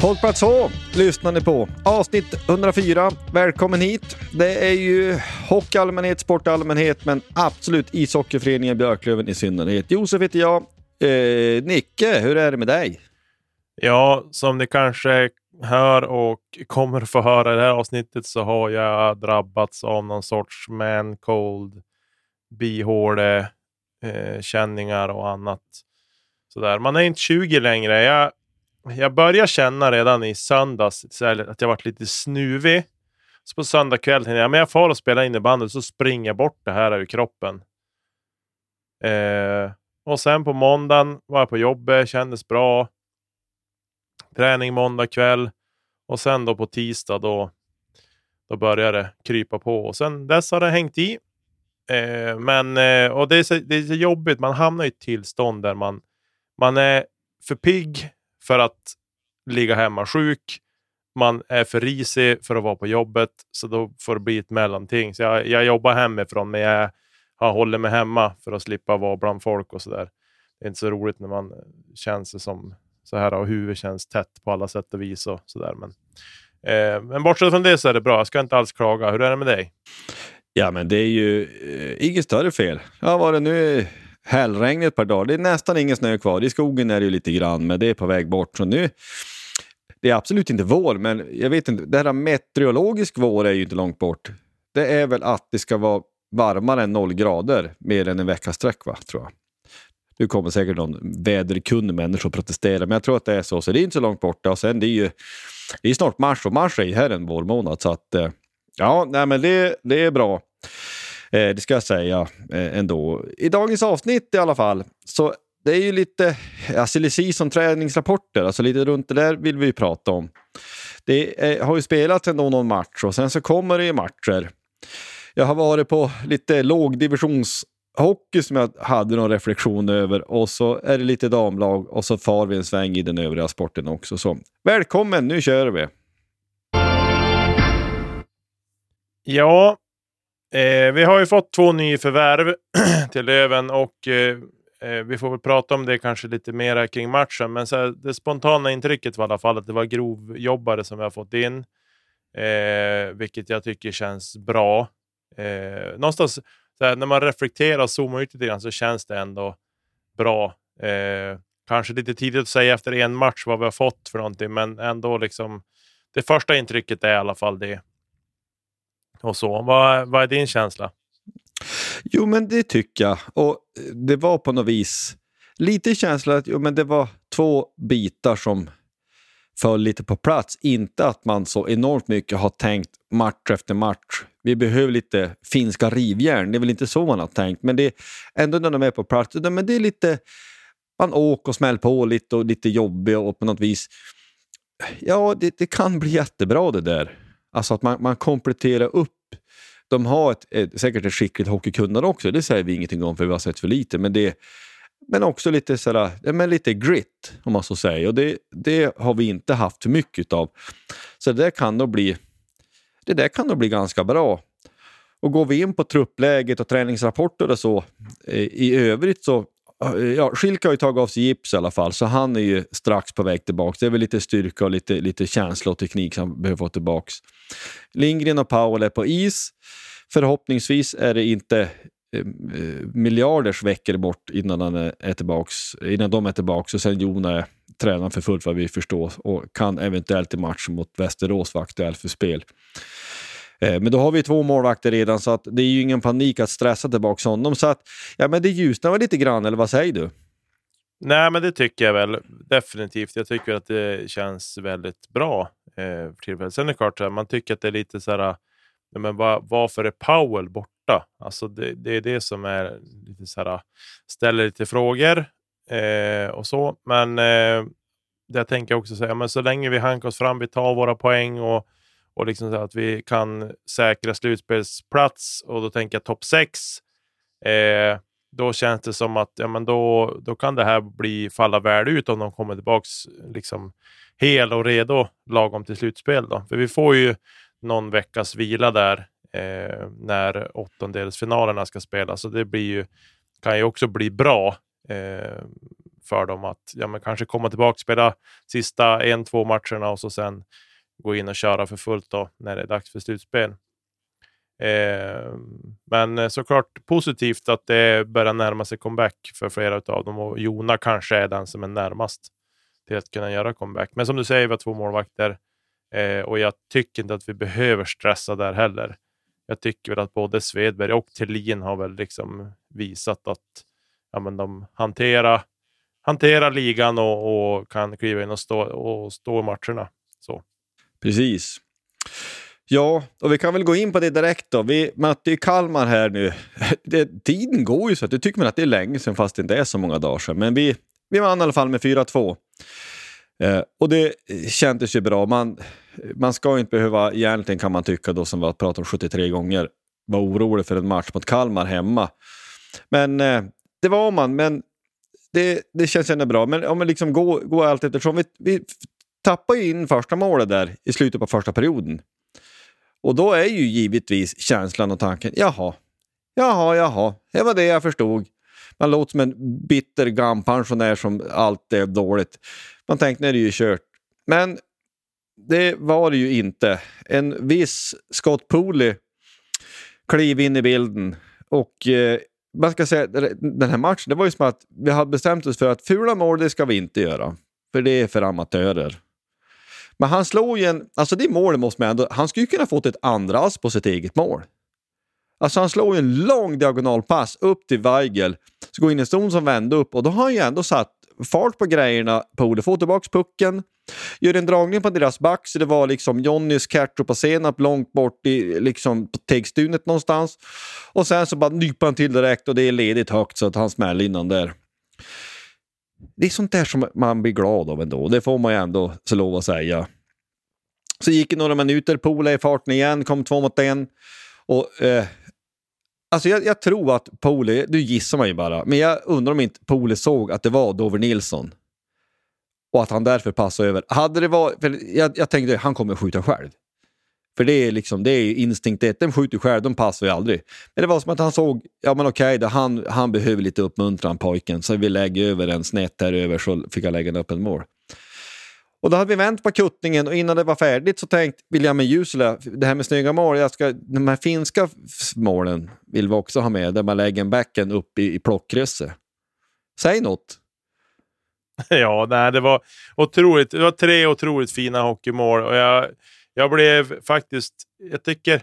Hållplats H lyssnar ni på. Avsnitt 104. Välkommen hit. Det är ju hockey allmänhet, sport allmänhet, men absolut ishockeyföreningen Björklöven i synnerhet. Josef heter jag. Nicke, hur är det med dig? Ja, som ni kanske hör och kommer få höra i det här avsnittet så har jag drabbats av någon sorts man cold, bihåle, känningar och annat. Sådär. Man är inte 20 längre. Jag började känna redan i söndags att jag varit lite snuvig. Så på söndag kväll tänkte jag, men jag får spela innebandy, så springer jag bort det här ur kroppen. Och sen på måndagen var jag på jobbet, kändes bra. Träning måndag kväll. Och sen då på tisdag då började det krypa på. Och sen dess har det hängt i. Och det är så jobbigt. Man hamnar i ett tillstånd där man är för pigg för att ligga hemma sjuk. Man är för risig för att vara på jobbet. Så då får det bli ett mellanting. Så jag jobbar hemifrån. Men jag håller mig hemma för att slippa vara bland folk och sådär. Det är inte så roligt när man känns det som så här. Och huvudet känns tätt på alla sätt och vis och sådär. Men bortsett från det så är det bra. Jag ska inte alls klaga. Hur är det med dig? Ja, men det är ju inget större fel. Ja, var det nu... Hällregnet per dag. Det är nästan ingen snö kvar. I skogen är det ju lite grann, men det är på väg bort. Så nu, det är absolut inte vår, men jag vet inte. Det här meteorologisk vår är ju inte långt bort. Det är väl att det ska vara varmare än 0 grader mer än en veckas sträck, va, tror jag. Nu kommer säkert någon väderkunnig människor att protestera, men jag tror att det är så. Så det är inte så långt borta. Och sen det är snart mars, och mars är ju här en vårmånad. Så att, ja, nej, men det är bra. Det ska jag säga ändå. I dagens avsnitt i alla fall, så det är ju lite SSL som träningsrapporter, alltså lite runt det där vill vi ju prata om. Det har ju spelats ändå någon match, och sen så kommer det ju matcher. Jag har varit på lite lågdivisionshockey som jag hade någon reflektion över, och så är det lite damlag, och så far vi en sväng i den övriga sporten också. Så välkommen, nu kör vi! Ja... vi har ju fått 2 nya förvärv till Löven, och vi får väl prata om det kanske lite mer kring matchen. Men så här, det spontana intrycket var i alla fall att det var grovjobbare som vi har fått in. Vilket jag tycker känns bra. Någonstans så här, när man reflekterar och zoomar ut lite grann så känns det ändå bra. Kanske lite tidigt att säga efter en match vad vi har fått för någonting. Men ändå liksom, det första intrycket är i alla fall det. Och så, vad är din känsla? Jo, men det tycker jag. Och det var på något vis lite känsla att jo, men det var 2 bitar som föll lite på plats. Inte att man så enormt mycket har tänkt match efter match. Vi behöver lite finska rivjärn. Det är väl inte så man har tänkt. Men det är ändå när de är på plats. Men det är lite... Man åker och smäller på lite och lite jobbig och på något vis. Ja, det kan bli jättebra det där. Alltså att man kompletterar upp. De har säkert ett skickligt hockeykunnande också. Det säger vi ingenting om för vi har sett för lite. Men också lite, sådär, men lite grit om man så säger. Och det har vi inte haft för mycket av. Så det där kan då bli ganska bra. Och går vi in på truppläget och träningsrapporter och så i övrigt så ja, Schilke har ju tagit av sig gips i alla fall, så han är ju strax på väg tillbaka. Det är väl lite styrka och lite känsla och teknik som han behöver få tillbaka. Lindgren och Powell är på is. Förhoppningsvis är det inte miljarders veckor bort innan han är tillbaka, innan de är tillbaka, och sen Jona tränar för fullt vad vi förstår och kan eventuellt i match mot Västerås vara aktuell för spel. Men då har vi 2 målvakter redan, så att det är ju ingen panik att stressa tillbaka honom. Så att, ja, men det ljusnar väl lite grann, eller vad säger du? Nej, men det tycker jag väl definitivt. Jag tycker att det känns väldigt bra för tillfället. Sen är det klart, man tycker att det är lite så här, men varför är Powell borta? Alltså det är det som är lite så här, ställer lite frågor och så. Men det jag tänker också säga, men så länge vi hankar oss fram, vi tar våra poäng och liksom så att vi kan säkra slutspelsplats, och då tänker jag topp 6. Då känns det som att ja, men då kan det här falla väl ut om de kommer tillbaka liksom hel och redo lagom till slutspel då. För vi får ju någon veckas vila där när åttondelsfinalerna ska spelas. Så det kan ju också bli bra för dem att ja, men kanske komma tillbaka och spela sista 1-2 matcherna och så sen gå in och köra för fullt då när det är dags för slutspel. Men såklart positivt att det börjar närma sig comeback för flera av dem. Och Jona kanske är den som är närmast till att kunna göra comeback. Men som du säger, vi har 2 målvakter. Och jag tycker inte att vi behöver stressa där heller. Jag tycker väl att både Svedberg och Thelin har väl liksom visat att ja, men de hanterar ligan och kan kliva in och stå i matcherna. Så. Precis. Ja, och vi kan väl gå in på det direkt då. Vi mötte ju Kalmar här nu. Tiden går ju så att du tycker man att det är länge sedan, fast det inte är så många dagar sedan. Men vi vann i alla fall med 4-2. Och det kändes ju bra. Man ska inte behöva, egentligen kan man tycka då, som vi har pratat om 73 gånger, vara orolig för en match mot Kalmar hemma. Men det var man. Men det känns ändå bra. Men om man liksom går allt eftersom vi tappar ju in första målet där i slutet på första perioden. Och då är ju givetvis känslan och tanken, jaha, det var det jag förstod. Man låter som en bitter gampensionär som allt är dåligt. Man tänkte, när det är ju kört. Men det var det ju inte. En viss Scott Pooley kliv in i bilden och man ska säga, den här matchen, det var ju som att vi hade bestämt oss för att fula mål, det ska vi inte göra. För det är för amatörer. Men han slår ju alltså det målet måste man ändå, han skulle ju kunna fått ett andra ass på sitt eget mål. Alltså han slår ju en lång diagonalpass upp till Weigel. Så går in en ston som vände upp, och då har han ju ändå satt fart på grejerna. Poole får tillbaka pucken. Gör en dragning på deras back, så det var liksom Jonnys ketchup och senap långt bort i liksom tegstunet någonstans. Och sen så bara nypar han till direkt, och det är ledigt högt så att han smäller innan där. Det är sånt där som man blir glad av ändå. Det får man ju ändå så lov att säga. Så gick det några minuter. Pooley i farten igen. Kom 2 mot 1. Och, alltså jag tror att Pooley... Du gissar man ju bara. Men jag undrar om inte Pooley såg att det var Dover Nilsson. Och att han därför passade över. Hade det varit... Jag tänkte han kommer skjuta själv. För det är liksom... Det är ju instinktet. De skjuter själv. De passar ju aldrig. Men det var som att han såg... Ja men okej. Han behöver lite uppmuntran, pojken. Så vi lägger över en snett här över. Så fick jag lägga en öppen mål. Och då hade vi vänt på kuttningen, och innan det var färdigt så tänkte William med Ljusela, det här med snygga mål, de här finska målen vill vi också ha med, där man lägger en backen upp i plockkrysset. Säg något. Ja, nej, det var otroligt. Det var 3 otroligt fina hockeymål, och jag blev faktiskt, jag tycker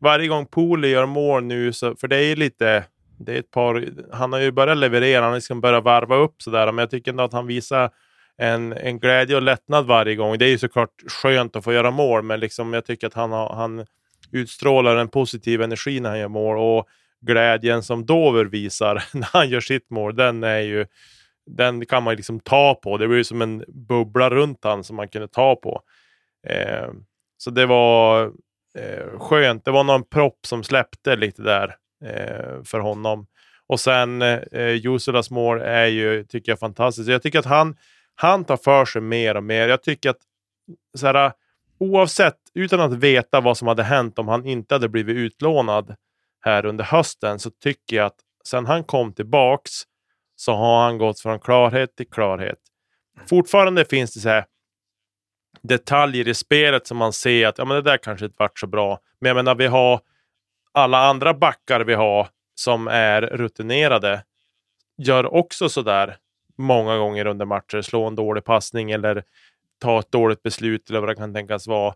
varje gång Pooley gör mål nu så, för det är lite, det är ett par, han har ju börjat leverera, han ska börja varva upp sådär, men jag tycker ändå att han visar en glädje och lättnad varje gång. Det är ju såklart skönt att få göra mål, men liksom jag tycker att han utstrålar en positiv energi när han gör mål, och glädjen som Dover visar när han gör sitt mål, den kan man liksom ta på. Det var ju som en bubbla runt han som man kunde ta på. Så det var skönt. Det var någon propp som släppte lite där för honom. Och sen Juselas mål är ju, tycker jag, fantastiskt. Jag tycker att han tar för sig mer och mer. Jag tycker att så här, oavsett, utan att veta vad som hade hänt om han inte hade blivit utlånad här under hösten, så tycker jag att sen han kom tillbaks så har han gått från klarhet till klarhet. Fortfarande finns det så här detaljer i spelet som man ser att ja, men det där kanske inte varit så bra. Men jag menar, vi har alla andra backar vi har som är rutinerade, gör också så där många gånger under matcher, slå en dålig passning eller ta ett dåligt beslut eller vad det kan tänkas vara.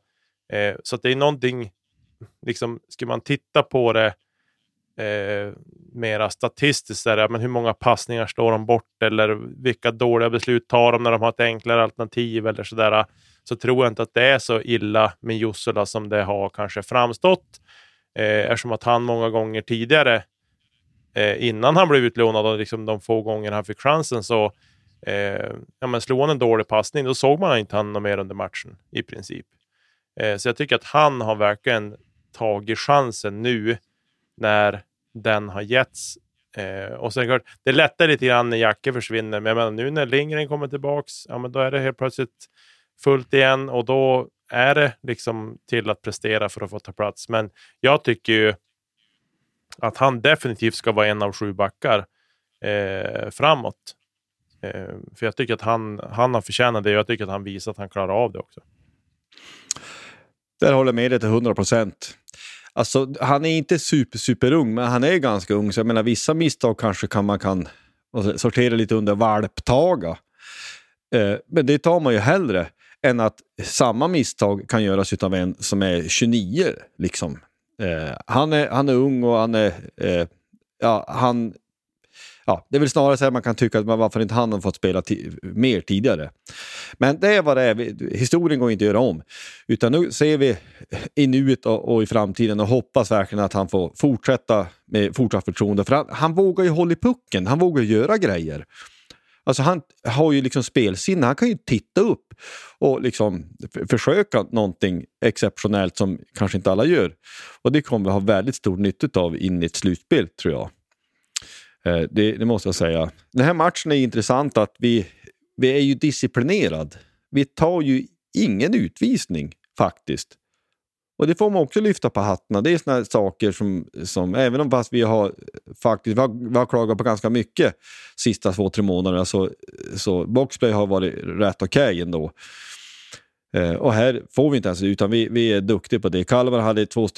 Så att det är någonting, liksom, ska man titta på det mera statistiskt, där, men hur många passningar står de bort eller vilka dåliga beslut tar de när de har ett enklare alternativ eller sådär, så tror jag inte att det är så illa med Jussela som det har kanske framstått, eftersom att han många gånger tidigare innan han blev utlånad och liksom de få gånger han fick chansen så slog han en dålig passning, då såg man inte han mer under matchen i princip. Så jag tycker att han har verkligen tagit chansen nu när den har getts. Och sen klart, det lättar lite grann när Jacke försvinner, men jag menar, nu när Lindgren kommer tillbaks, ja, men då är det helt plötsligt fullt igen och då är det liksom till att prestera för att få ta plats. Men jag tycker ju att han definitivt ska vara en av 7 backar framåt. För jag tycker att han har förtjänat det, och jag tycker att han visar att han klarar av det också. Där håller jag med dig till 100%. Alltså, han är inte superung, men han är ganska ung. Så jag menar, vissa misstag kanske man kan sortera lite under valptaga. Men det tar man ju hellre än att samma misstag kan göras utav en som är 29. Liksom. Han är ung och han är... det är väl snarare så här man kan tycka att varför inte han har fått spela mer tidigare. Men det är vad det är. Historien går inte att göra om. Utan nu ser vi i nuet och i framtiden och hoppas verkligen att han får fortsätta med fortsatt förtroende. För han vågar ju hålla i pucken. Han vågar göra grejer. Alltså han har ju liksom spelsinne. Han kan ju titta upp och liksom försöka någonting exceptionellt som kanske inte alla gör. Och det kommer vi ha väldigt stor nytta av in i ett slutspel, tror jag. Det måste jag säga. Den här matchen är intressant att vi är ju disciplinerad. Vi tar ju ingen utvisning faktiskt. Och det får man också lyfta på hattarna. Det är såna saker som även om fast vi har klagat på ganska mycket sista 2-3 månaderna så boxplay har varit rätt okej ändå. Och här får vi inte ens, utan vi är duktiga på det. Kalmar hade 2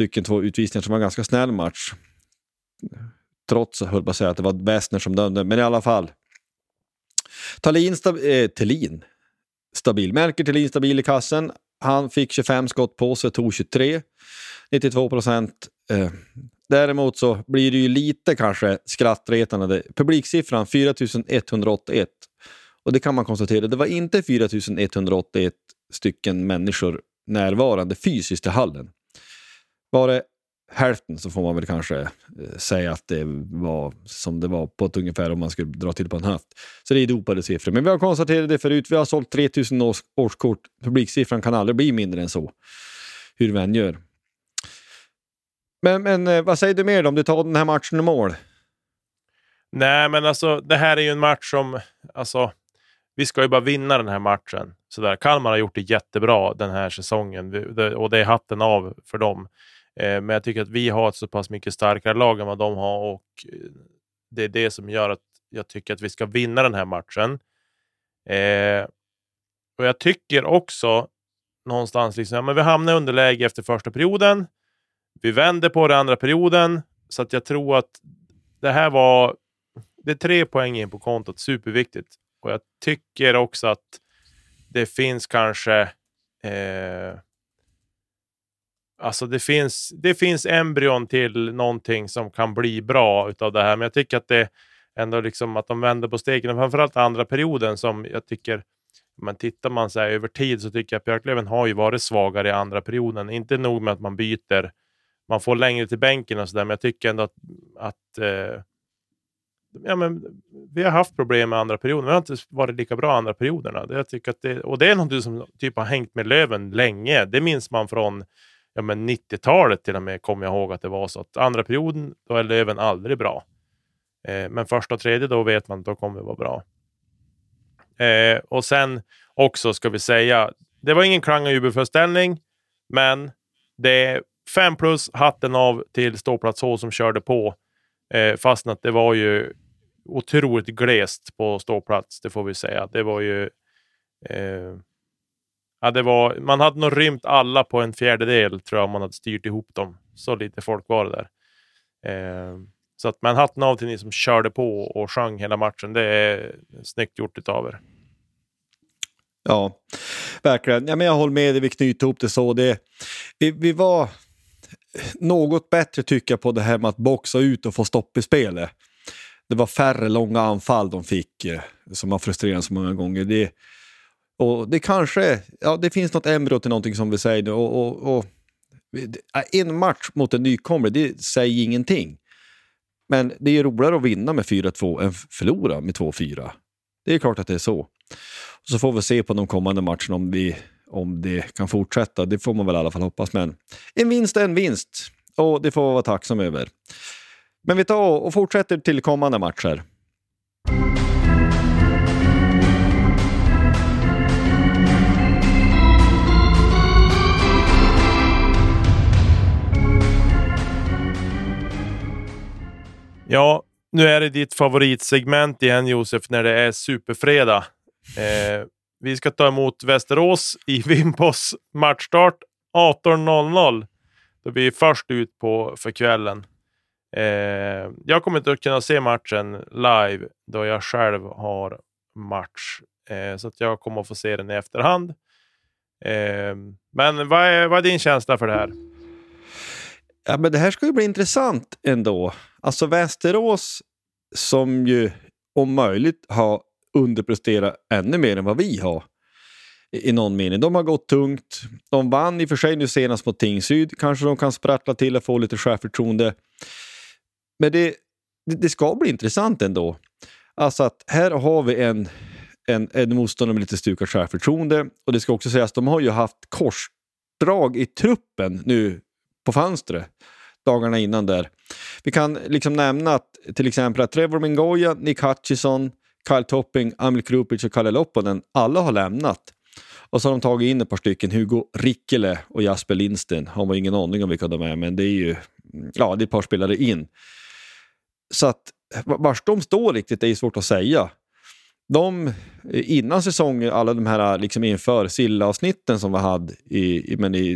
utvisningar som var en ganska snäll match. Trots höll på att säga att det var Westner som dömde, men i alla fall. Thelin stabil. Märker Thelin stabil i kassen. Han fick 25 skott på sig, tog 23. 92%. Däremot så blir det ju lite kanske skrattretande. Publiksiffran 4181. Och det kan man konstatera. Det var inte 4181 stycken människor närvarande fysiskt i hallen. Var det hälften så får man väl kanske säga att det var som det var på ett ungefär om man skulle dra till på en höft. Så det är dopade siffror. Men vi har konstaterat det förut. Vi har sålt 3000 årskort. Publiksiffran kan aldrig bli mindre än så. Hur vi än gör. Men vad säger du mer om du tar den här matchen i mål? Nej, men alltså det här är ju en match som vi ska ju bara vinna den här matchen. Så där. Kalmar har gjort det jättebra den här säsongen. Och det är hatten av för dem. Men jag tycker att vi har ett så pass mycket starkare lag än vad de har, och det är det som gör att jag tycker att vi ska vinna den här matchen. Och jag tycker också någonstans liksom, ja, men vi hamnar i underläge efter första perioden. Vi vänder på den andra perioden, så att jag tror att det är 3 poäng in på kontot, superviktigt. Och jag tycker också att det finns kanske det finns embryon till någonting som kan bli bra utav det här. Men jag tycker att det ändå liksom att de vänder på steken. Och framförallt andra perioden som jag tycker, men tittar man så här över tid så tycker jag att Björklöven har ju varit svagare i andra perioden. Inte nog med att man byter man får längre till bänken och sådär. Men jag tycker ändå att ja, men vi har haft problem med andra perioder. Vi har inte varit lika bra andra perioderna. Jag tycker att det är något som typ har hängt med Löven länge. Det minns man från 90-talet till och med, kommer jag ihåg att det var så. Att andra perioden, då är Löven aldrig bra. Men första och tredje, då vet man att då kommer det vara bra. Och sen också ska vi säga, det var ingen klang och jubelföreställning, men det är 5+, hatten av till ståplats H som körde på. Fast att det var ju otroligt glest på ståplats, det får vi säga. Det var ju man hade nog rymt alla på en fjärdedel, tror jag, man hade styrt ihop dem. Så lite folk var det där. Så att man hatten av till ni som körde på och sjöng hela matchen. Det är snyggt gjort utav er. Ja, verkligen. Ja, men jag håller med dig, vi knyter ihop det så. Vi var något bättre, tycker jag, på det här med att boxa ut och få stopp i spelet. Det var färre långa anfall de fick som man frustrerade så många gånger. Det kanske, ja, det finns något embryo till någonting som vi säger. Och en match mot en nykomling, det säger ingenting. Men det är roligare att vinna med 4-2 än förlora med 2-4. Det är klart att det är så. Så får vi se på de kommande matcherna om det kan fortsätta. Det får man väl i alla fall hoppas. Men en vinst är en vinst. Och det får vi vara tacksam över. Men vi tar och fortsätter till kommande matcher. Ja, nu är det ditt favoritsegment igen, Josef, när det är superfredag. Vi ska ta emot Västerås i Vimpos matchstart 18:00. Då blir vi först ut för kvällen. Jag kommer inte att kunna se matchen live då jag själv har match. Så att jag kommer att få se den i efterhand. Men vad är din känsla för det här? Ja, men det här ska ju bli intressant ändå. Alltså Västerås, som ju om möjligt har underpresterat ännu mer än vad vi har i någon mening. De har gått tungt. De vann i och för sig nu senast mot Tingsryd. Kanske de kan sprattla till och få lite självförtroende. Men det ska bli intressant ändå. Alltså att här har vi en motståndare med lite stukat självförtroende. Och det ska också sägas att de har ju haft korsdrag i truppen nu på fönstret dagarna innan där. Vi kan liksom nämna att till exempel att Trevor Mingoya, Nick Hutchison, Kyle Topping, Amel Krupic och Kalle Lopponen, alla har lämnat. Och så har de tagit in ett par stycken, Hugo Rikkele och Jasper Lindsten. Han var ingen aning om vilka de är, men det är ju, ja, det är ett par spelare in. Så att vars de står riktigt, det är svårt att säga. De, innan säsongen, alla de här liksom inför Silla-avsnitten som vi hade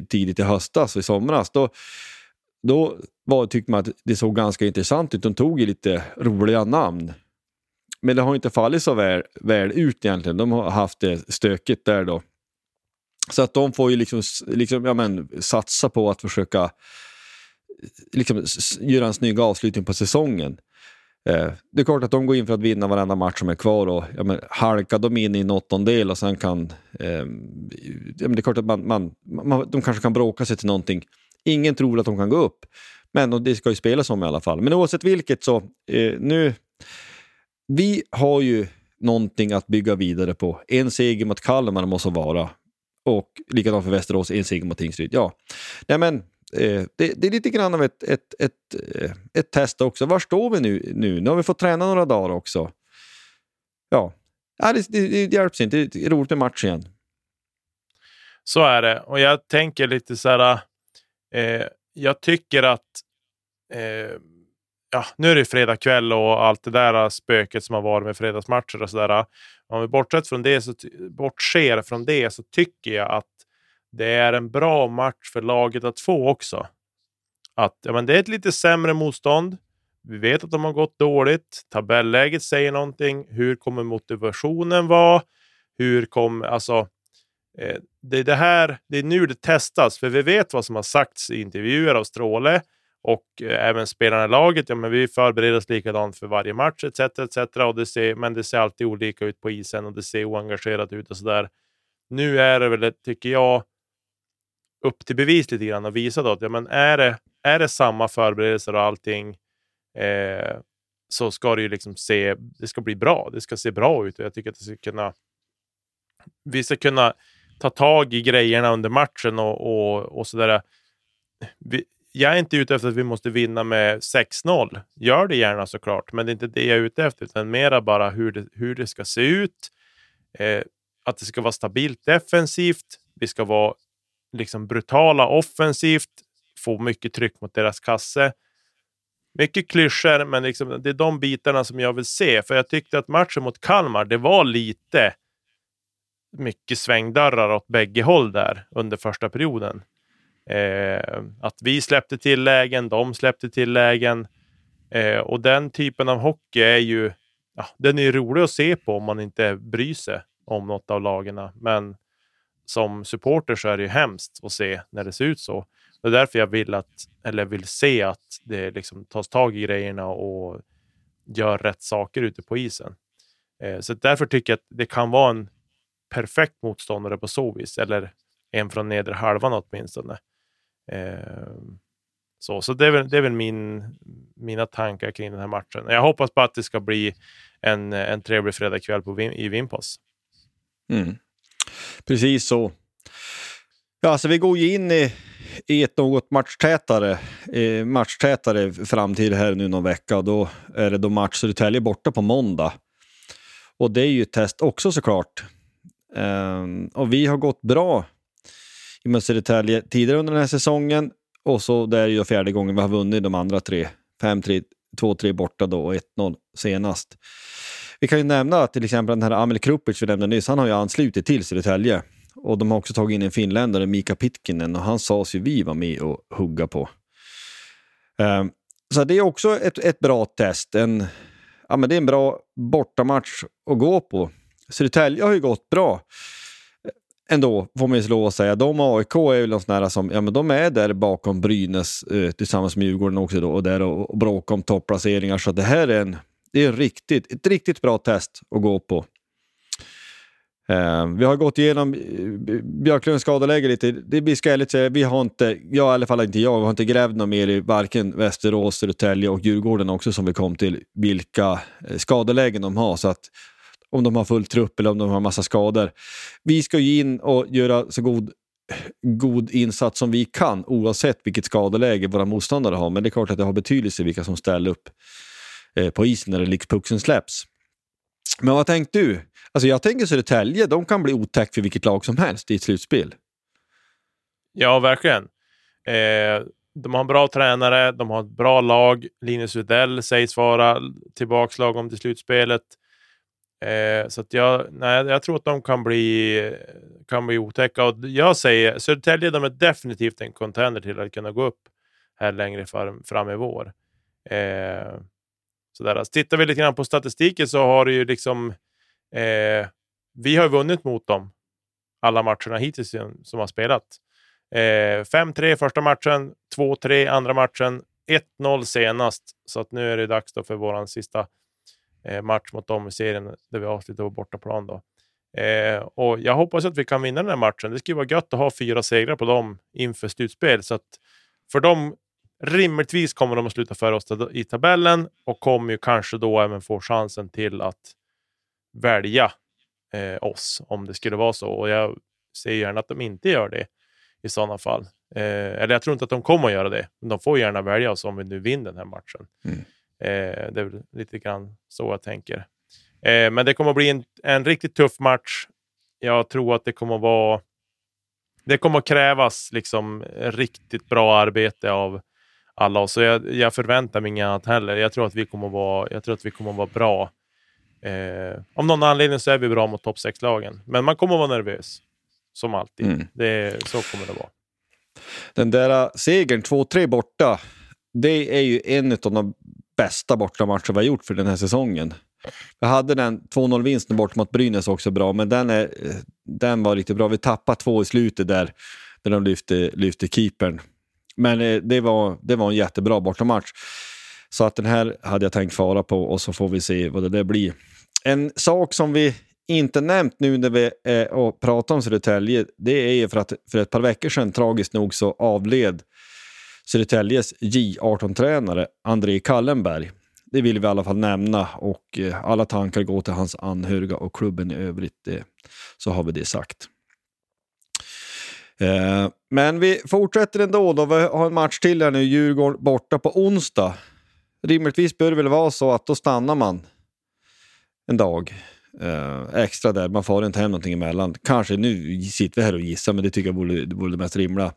tidigt i höstas och i somras, då tyckte man att det såg ganska intressant ut. De tog ju lite roliga namn. Men det har inte fallit så väl ut egentligen. De har haft det stöket där då. Så att de får ju satsa på att försöka göra en snygg avslutning på säsongen. Det är klart att de går in för att vinna varenda match som är kvar och halkar de in i en åttondel och sen kan det är klart att de kanske kan bråka sig till någonting. Ingen tror att de kan gå upp, men det ska ju spelas om i alla fall. Men oavsett vilket så nu vi har ju någonting att bygga vidare på. En seger mot Kalmar måste vara, och likadant för Västerås, en seger mot Tingsryd. Ja, nej men det är lite grann av ett test också. Var står vi nu? Nu har vi fått träna några dagar också. Ja, det hjälps inte. Det är roligt med match igen. Så är det. Och jag tänker lite så här. Jag tycker att nu är det fredag kväll och allt det där spöket som har varit med fredagsmatcher och sådär. Om vi bortser från det så tycker jag att det är en bra match för laget att få också. Att, det är ett lite sämre motstånd. Vi vet att de har gått dåligt. Tabelläget säger någonting. Hur kommer motivationen vara? Det är nu det testas. För vi vet vad som har sagts i intervjuer av Stråle. Och även spelarna i laget. Ja, men vi förbereder oss likadant för varje match. Etc. Och det ser alltid olika ut på isen. Och det ser oengagerat ut och sådär. Nu är det väl, tycker jag, upp till bevis lite grann och visa då att är det samma förberedelser och allting så ska det ju liksom se, det ska bli bra, det ska se bra ut, och jag tycker att det ska kunna, vi ska kunna ta tag i grejerna under matchen och sådär. Jag är inte ute efter att vi måste vinna med 6-0. Gör det gärna såklart. Men det är inte det jag är ute efter. Utan mera bara hur det ska se ut. Att det ska vara stabilt defensivt. Vi ska vara liksom brutala offensivt. Få mycket tryck mot deras kasse. Mycket klyschor. Men liksom, det är de bitarna som jag vill se. För jag tyckte att matchen mot Kalmar, det var lite mycket svängdörrar åt bägge håll där under första perioden. Att vi släppte till lägen, de släppte till lägen, och den typen av hockey är ju, ja, den är rolig att se på om man inte bryr sig om något av lagarna, men som supporter så är det ju hemskt att se när det ser ut så. Det är därför jag vill se att det liksom tas tag i grejerna och gör rätt saker ute på isen, så därför tycker jag att det kan vara en perfekt motståndare på så vis, eller en från nedre halvan åtminstone. Så det är väl mina tankar kring den här matchen. Jag hoppas på att det ska bli en trevlig fredagkväll i Vimpos. Mm. Precis så. Ja, alltså vi går ju in i ett något matchtätare framtid här nu någon vecka. Då är det då match Södertälje borta på måndag. Och det är ju ett test också såklart. Och vi har gått bra i Södertälje tidigare under den här säsongen, och så det är ju fjärde gången vi har vunnit de andra tre, 5-3, 2-3 borta då och 1-0 senast. Vi kan ju nämna att till exempel den här Amel Krupic vi nämnde nyss, han har ju anslutit till Södertälje, och de har också tagit in en finländare, Mika Pitkinen, och han sa sig vi var med och hugga på. Så det är också ett bra test, men det är en bra bortamatch att gå på. Södertälje har ju gått bra ändå, får man ju lov att säga. De AIK är ju någon sån här som, ja men de är där bakom Brynäs tillsammans med Djurgården också då, och där och bråkar om topplaceringar, så det här är ett riktigt bra test att gå på. Vi har gått igenom Björklövens skadeläge lite, det blir skärligt säga, vi har inte, jag i alla fall inte jag, vi har inte grävt något mer i varken Västerås, Södertälje och Djurgården också som vi kom till, vilka skadelägen de har, så att om de har full trupp eller om de har massa skador. Vi ska ju in och göra så god insats som vi kan, oavsett vilket skadeläge våra motståndare har. Men det är klart att det har betydelse vilka som ställer upp på isen när det likt pucksen släpps. Men vad tänkte du? Alltså jag tänker Södertälje, de kan bli otäck för vilket lag som helst i ett slutspel. Ja, verkligen. De har en bra tränare, de har ett bra lag. Linus Udell sägs vara tillbaks lagom till slutspelet. Så att jag tror att de kan bli otäcka, och jag säger Södertälje, de är definitivt en contender till att kunna gå upp här längre fram i vår. Sådär. Så tittar vi lite grann på statistiken så har det ju liksom vi har vunnit mot dem alla matcherna hittills som har spelat. 5-3 första matchen, 2-3 andra matchen, 1-0 senast, så att nu är det dags då för våran sista match mot dem i serien där vi avslutar på bortaplan då. Och jag hoppas att vi kan vinna den här matchen. Det skulle vara gött att ha 4 segrar på dem inför slutspel, så att för dem rimligtvis kommer de att sluta för oss i tabellen och kommer ju kanske då även få chansen till att välja oss om det skulle vara så, och jag ser gärna att de inte gör det i sådana fall. Eller jag tror inte att de kommer att göra det, men de får gärna välja oss om vi nu vinner den här matchen. Mm. Det är lite grann så jag tänker. Men det kommer att bli en riktigt tuff match. Jag tror att det kommer att krävas liksom riktigt bra arbete av alla oss. Så jag förväntar mig inget annat heller. Jag tror att vi kommer att vara bra. Om någon anledning så är vi bra mot topp 6-lagen. Men man kommer att vara nervös. Som alltid. Mm. Så kommer det vara. Den där segern 2-3 borta, det är ju en av de bästa bortamatcher vi har gjort för den här säsongen. Vi hade den 2-0-vinsten bort mot Brynäs också bra, men den var riktigt bra. Vi tappade 2 i slutet där de lyfte keepern. Men det var en jättebra bortamatch. Så att den här hade jag tänkt fara på, och så får vi se vad det där blir. En sak som vi inte nämnt nu när vi pratar om Södertälje, det är för att för ett par veckor sedan tragiskt nog så avled Södertäljes J18-tränare André Kallenberg. Det vill vi i alla fall nämna, och alla tankar går till hans anhöriga och klubben i övrigt, så har vi det sagt. Men vi fortsätter ändå då, vi har en match till här nu, Djurgården borta på onsdag. Rimligtvis bör det väl vara så att då stannar man en dag extra där, man får inte hem någonting emellan. Kanske nu sitter vi här och gissar, men det tycker jag vore det mest rimliga.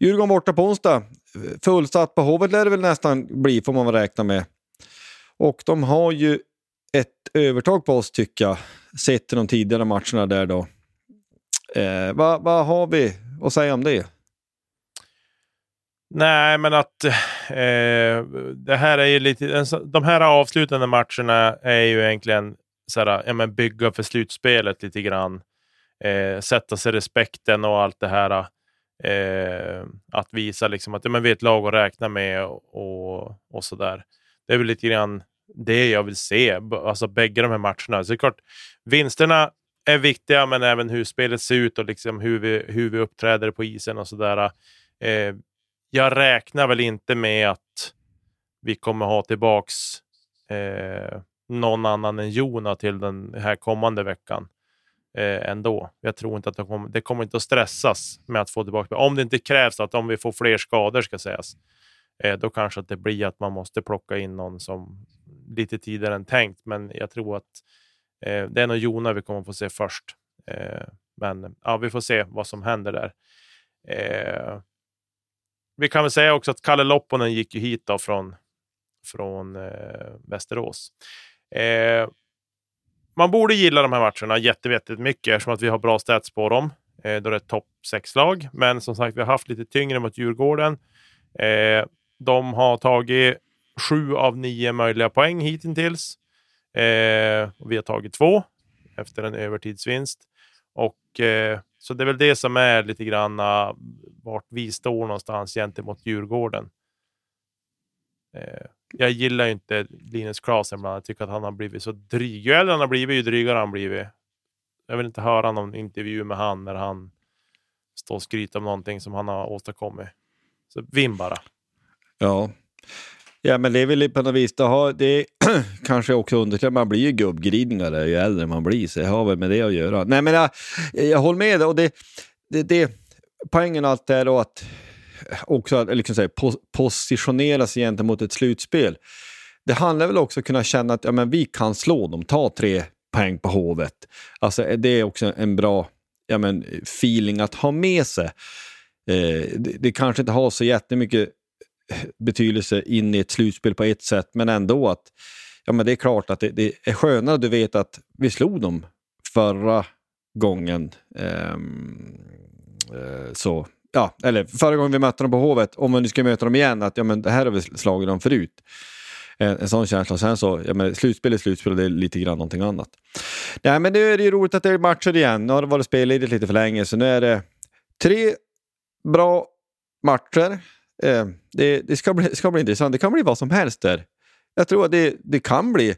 Djurgården borta på onsdag, fullsatt på Hovet lär det väl nästan bli, får man räkna med. Och de har ju ett övertag på oss, tycker jag, sett till de tidigare matcherna där då. Vad har vi att säga om det? Nej, men att det här är ju lite, de här avslutande matcherna är ju egentligen såhär, ja, men bygga för slutspelet lite grann, sätta sig respekten och allt det här, att visa liksom att, ja, men vi är ett lag att räkna med och sådär. Det är väl lite grann det jag vill se, alltså bägge de här matcherna. Så det är klart, vinsterna är viktiga, men även hur spelet ser ut och liksom hur vi uppträder på isen och sådär. Jag räknar väl inte med att vi kommer ha tillbaks någon annan än Jona till den här kommande veckan ändå. Jag tror inte att det kommer inte att stressas med att få tillbaka. Om det inte krävs att, om vi får fler skador ska sägas, då kanske att det blir att man måste plocka in någon som lite tidigare än tänkt. Men jag tror att det är nog Jona vi kommer få se först. Men ja, vi får se vad som händer där. Vi kan väl säga också att Kalle Lopponen gick ju hit då från Västerås. Man borde gilla de här matcherna jättevettigt mycket, eftersom att vi har bra stats på dem. Då är det topp 6-lag. Men som sagt, vi har haft lite tyngre mot Djurgården. De har tagit 7 av 9 möjliga poäng hittills. Och vi har tagit 2 efter en övertidsvinst. Och så det är väl det som är lite grann vart vi står någonstans gentemot Djurgården. Jag gillar ju inte Linus Klasen ibland. Jag tycker att han har blivit så dryg. Eller han har blivit ju drygare han blivit. Jag vill inte höra någon intervju med han när han står och skryter om någonting som han har åstadkommit. Så vinn bara. Ja, men det är väl på något vis. Det är kanske också underklart. Man blir ju gubbgridnare ju äldre man blir. Så jag har väl med det att göra. Nej, men jag håller med. Och det poängen allt är då att också liksom säga, positionera sig gentemot ett slutspel. Det handlar väl också om att kunna känna att, ja, men vi kan slå dem. Ta 3 poäng på Hovet. Alltså det är också en bra, ja, men, feeling att ha med sig. Det kanske inte har så jättemycket betydelse in i ett slutspel på ett sätt, men ändå att, ja, men det är klart att det är skönare, du vet att vi slog dem förra gången så, ja, eller förra gången vi mötte dem på Hovet, om vi nu ska möta dem igen, att, ja, men det här har vi slagit dem förut, en sån känsla. Sen så, ja, men slutspel är slutspel och det är lite grann någonting annat. Nej, men nu är det ju roligt att det är matcher igen. Nu har det varit spelledigt lite för länge, så nu är det 3 bra matcher. Det ska bli intressant. Det kan bli vad som helst där. Jag tror att det kan bli.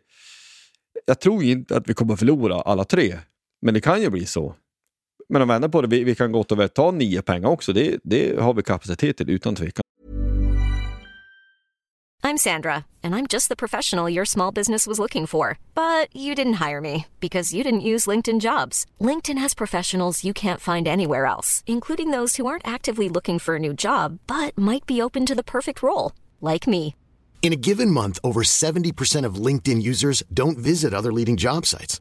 Jag tror inte att vi kommer förlora alla 3, men det kan ju bli så. Men om vi ändrar på det, vi kan gå och ta 9 pengar också. Det har vi kapacitet till utan tvekan. I'm Sandra, and I'm just the professional your small business was looking for. But you didn't hire me, because you didn't use LinkedIn Jobs. LinkedIn has professionals you can't find anywhere else, including those who aren't actively looking for a new job, but might be open to the perfect role, like me. In a given month, over 70% of LinkedIn users don't visit other leading job sites.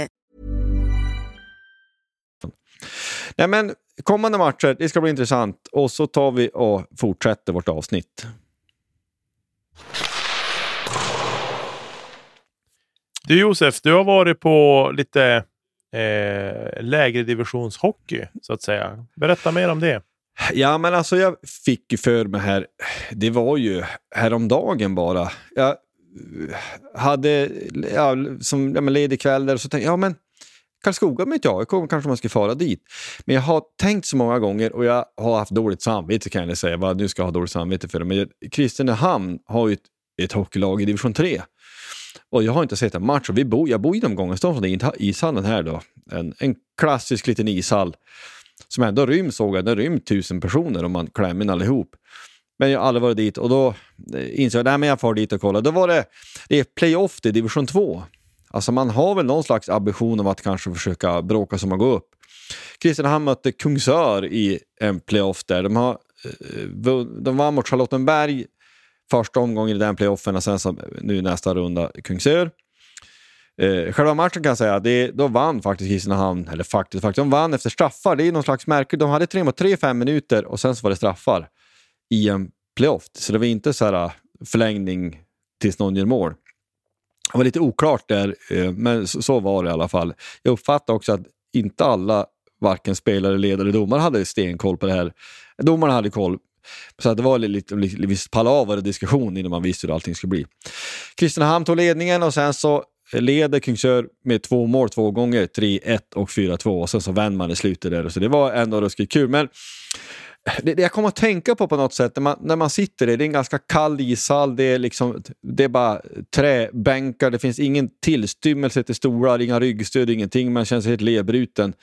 Nej, men kommande matcher, det ska bli intressant, och så tar vi och fortsätter vårt avsnitt. Du Josef, du har varit på lite lägre divisionshockey så att säga. Berätta mer om det. Ja, men alltså jag fick ju för mig här, det var ju häromdagen bara. Jag hade ledig kväll där och så tänkte jag, Karlskoga med ett AIK, kanske man ska fara dit. Men jag har tänkt så många gånger och jag har haft dåligt samvete kan jag säga. Nu ska jag ha dåligt samvete för det. Men Kristinehamn har ju ett hockeylag i division 3. Och jag har inte sett en match och jag bor i de gången från ishallen här då. En klassisk liten ishall som ändå rymt 1000 personer om man klämmer in allihop. Men jag har aldrig varit dit och då insåg jag att jag får dit och kolla. Då var det är playoff i division 2. Alltså man har väl någon slags ambition om att kanske försöka bråka som man går upp. Kristinehamn mötte Kungsör i en playoff där. De var mot Charlottenberg första omgången i den playoffen och sen så nu nästa runda Kungsör. Själva matchen kan jag säga, de vann faktiskt Kristinehamn, eller faktiskt de vann efter straffar. Det är någon slags märke. De hade 3-3 5 minuter och sen så var det straffar i en playoff. Så det var inte så här förlängning tills någon gör mål. Det var lite oklart där, men så var det i alla fall. Jag uppfattar också att inte alla, varken spelare, ledare eller domare, hade stenkoll på det här. Domarna hade koll. Så att det var lite visst palaver och diskussion innan man visste hur allting skulle bli. Kristinehamn tog ledningen och sen så leder Kungsör med 2 mål 2 gånger, 3-1 och 4-2. Och sen så vände man i slutet där. Så det var ändå ruskigt kul. Men det jag kommer att tänka på något sätt när man sitter där, det är en ganska kall ishall, det är bara träbänkar, det finns ingen tillstymmelse till stora, inga ryggstöd, ingenting, man känns helt lebruten.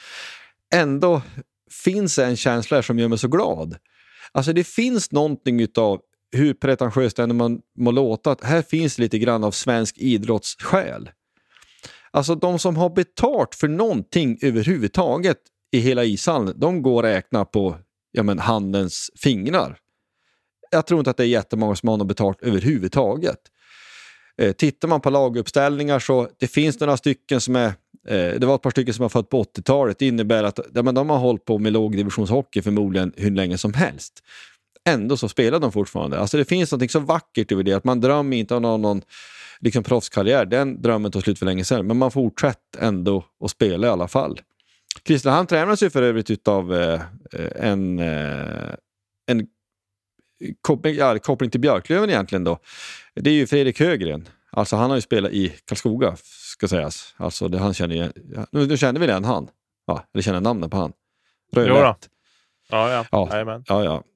Ändå finns en känsla som gör mig så glad. Alltså det finns någonting utav, hur pretentiöst än man må låta, att här finns lite grann av svensk idrottssjäl. Alltså de som har betalt för någonting överhuvudtaget i hela ishallen, de går att räkna på handens fingrar. Jag tror inte att det är jättemånga som har betalt överhuvudtaget. Tittar man på laguppställningar så det finns några stycken som är det var ett par stycken som har fått på 80-talet. Det innebär att de har hållit på med lågdivisionshockey förmodligen hur länge som helst. Ändå så spelar de fortfarande. Alltså det finns något så vackert över det att man drömmer inte om någon proffskarriär. Den drömmen tog slut för länge sedan. Men man fortsätter ändå att spela i alla fall. Kristinehamn tränades ju för övrigt utav en koppling till Björklöven egentligen då. Det är ju Fredrik Högren. Alltså han har ju spelat i Karlskoga ska sägas. Alltså det han känner ju. Nu känner vi den han. Ja, eller känner namnet på han. Rödlätt. Ja.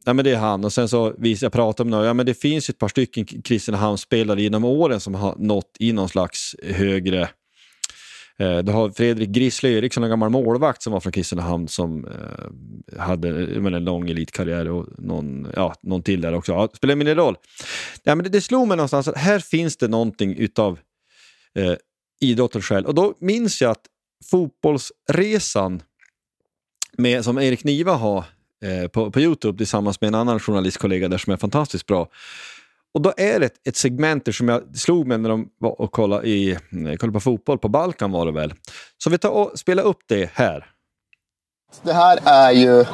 Nej, men det är han och sen så jag pratar om nu. Ja men det finns ju ett par stycken Kristinehamn spelare genom åren som har nått i någon slags högre. Det har Fredrik Grissle Eriksson, en gammal målvakt som var från Kristinehamn som hade en lång elitkarriär och någon till där också. Ja, spelar mindre roll. Ja, men det slog mig någonstans att här finns det någonting utav idrottens själ. Och då minns jag att fotbollsresan som Erik Niva har på YouTube tillsammans med en annan journalistkollega där som är fantastiskt bra. Och då är det ett segment där som jag slog med när de var och kollade på fotboll på Balkan var det väl. Så vi tar och spelar upp det här. Det här är ju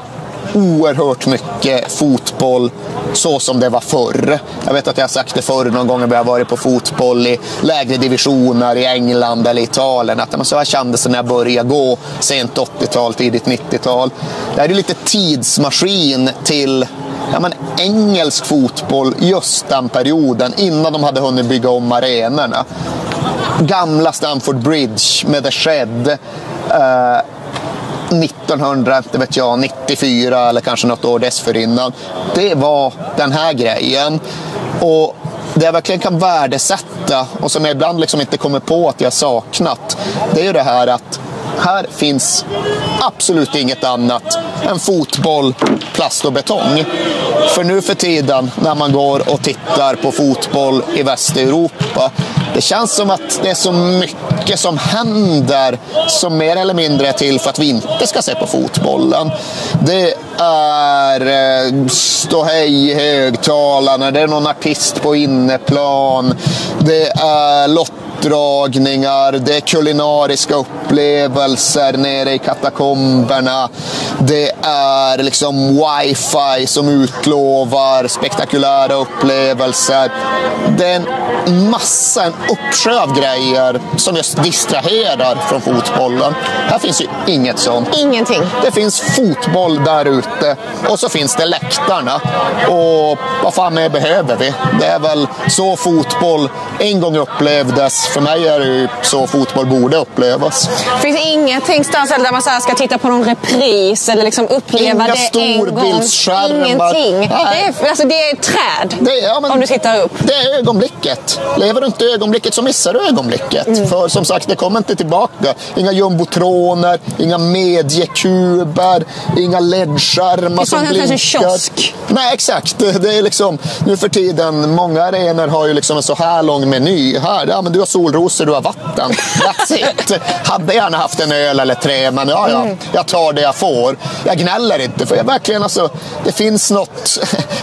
oerhört mycket fotboll så som det var förr. Jag vet att jag har sagt det förr någon gång när jag har varit på fotboll i lägre divisioner i England eller Italien. Att så här kändes det när jag började gå sent 80-tal, tidigt 90-tal. Det här är lite tidsmaskin till engelsk fotboll just den perioden innan de hade hunnit bygga om arenorna. Gamla Stamford Bridge med The Shed 1994 eller kanske något år dessförinnan. Det var den här grejen. Och det jag verkligen kan värdesätta och som jag ibland inte kommer på att jag saknat, det är ju det här att här finns absolut inget annat än fotboll, plast och betong. För nu för tiden när man går och tittar på fotboll i Västeuropa, det känns som att det är så mycket som händer som mer eller mindre är till för att vi inte ska se på fotbollen. Det är ståhej i högtalarna, det är någon artist på inneplan, det är Lotta utdragningar, det är kulinariska upplevelser nere i katakomberna. Det är liksom wifi som utlovar spektakulära upplevelser. Det är en massa, en uppsjö av grejer som just distraherar från fotbollen. Här finns ju inget sånt. Ingenting. Det finns fotboll där ute och så finns det läktarna. Och vad fan behöver vi? Det är väl så fotboll en gång upplevdes. För mig är det ju så fotboll borde upplevas. Finns det ingenting ställe där man så här ska titta på någon repris eller liksom uppleva inga det en gång? Ingenting. Det är träd om du tittar upp. Det är ögonblicket. Lever du inte ögonblicket så missar du ögonblicket. Mm. För som sagt, det kommer inte tillbaka. Inga jumbotroner, inga mediekuber, inga ledskärmar som blinkar. Det är en kiosk. Nej, exakt. Det är liksom, nu för tiden, många arenor har ju liksom en så här lång meny. Här, ja, men du har solrosor, du har vatten. That's it. Hade gärna haft en öl eller tre, men jag tar det jag får. Jag gnäller inte, för jag verkligen, alltså, det finns något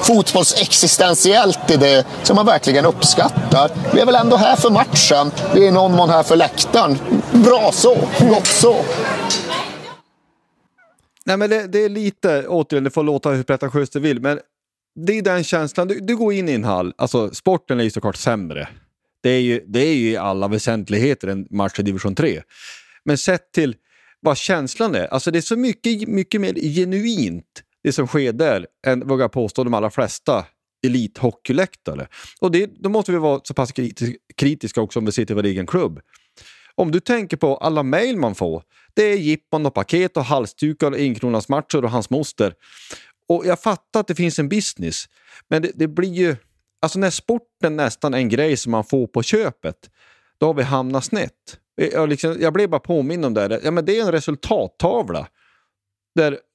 fotbollsexistentiellt i det som man verkligen uppskattar. Vi är väl ändå här för matchen. Vi är i någon mån här för läktaren. Bra så, gott så. Nej, men det är lite, återigen, det får låta hur pretentiöst det vill, men det är den känslan. Du går in i en hall. Alltså, sporten är ju såklart sämre. Det är ju alla väsentligheter en match i division 3. Men sett till vad känslan är. Alltså, det är så mycket, mycket mer genuint det som sker där än, vågar påstå, de allra flesta elithockeyläktare. Och då måste vi vara så pass kritiska också om vi sitter i vår egen klubb. Om du tänker på alla mejl man får. Det är jippon och paket och halsdukar och inkronasmatcher och hans moster. Och jag fattar att det finns en business. Men det blir ju... Alltså, när sporten nästan är en grej som man får på köpet, då har vi hamnat snett. Jag blev bara påminn om det här. Ja, men det är en resultattavla.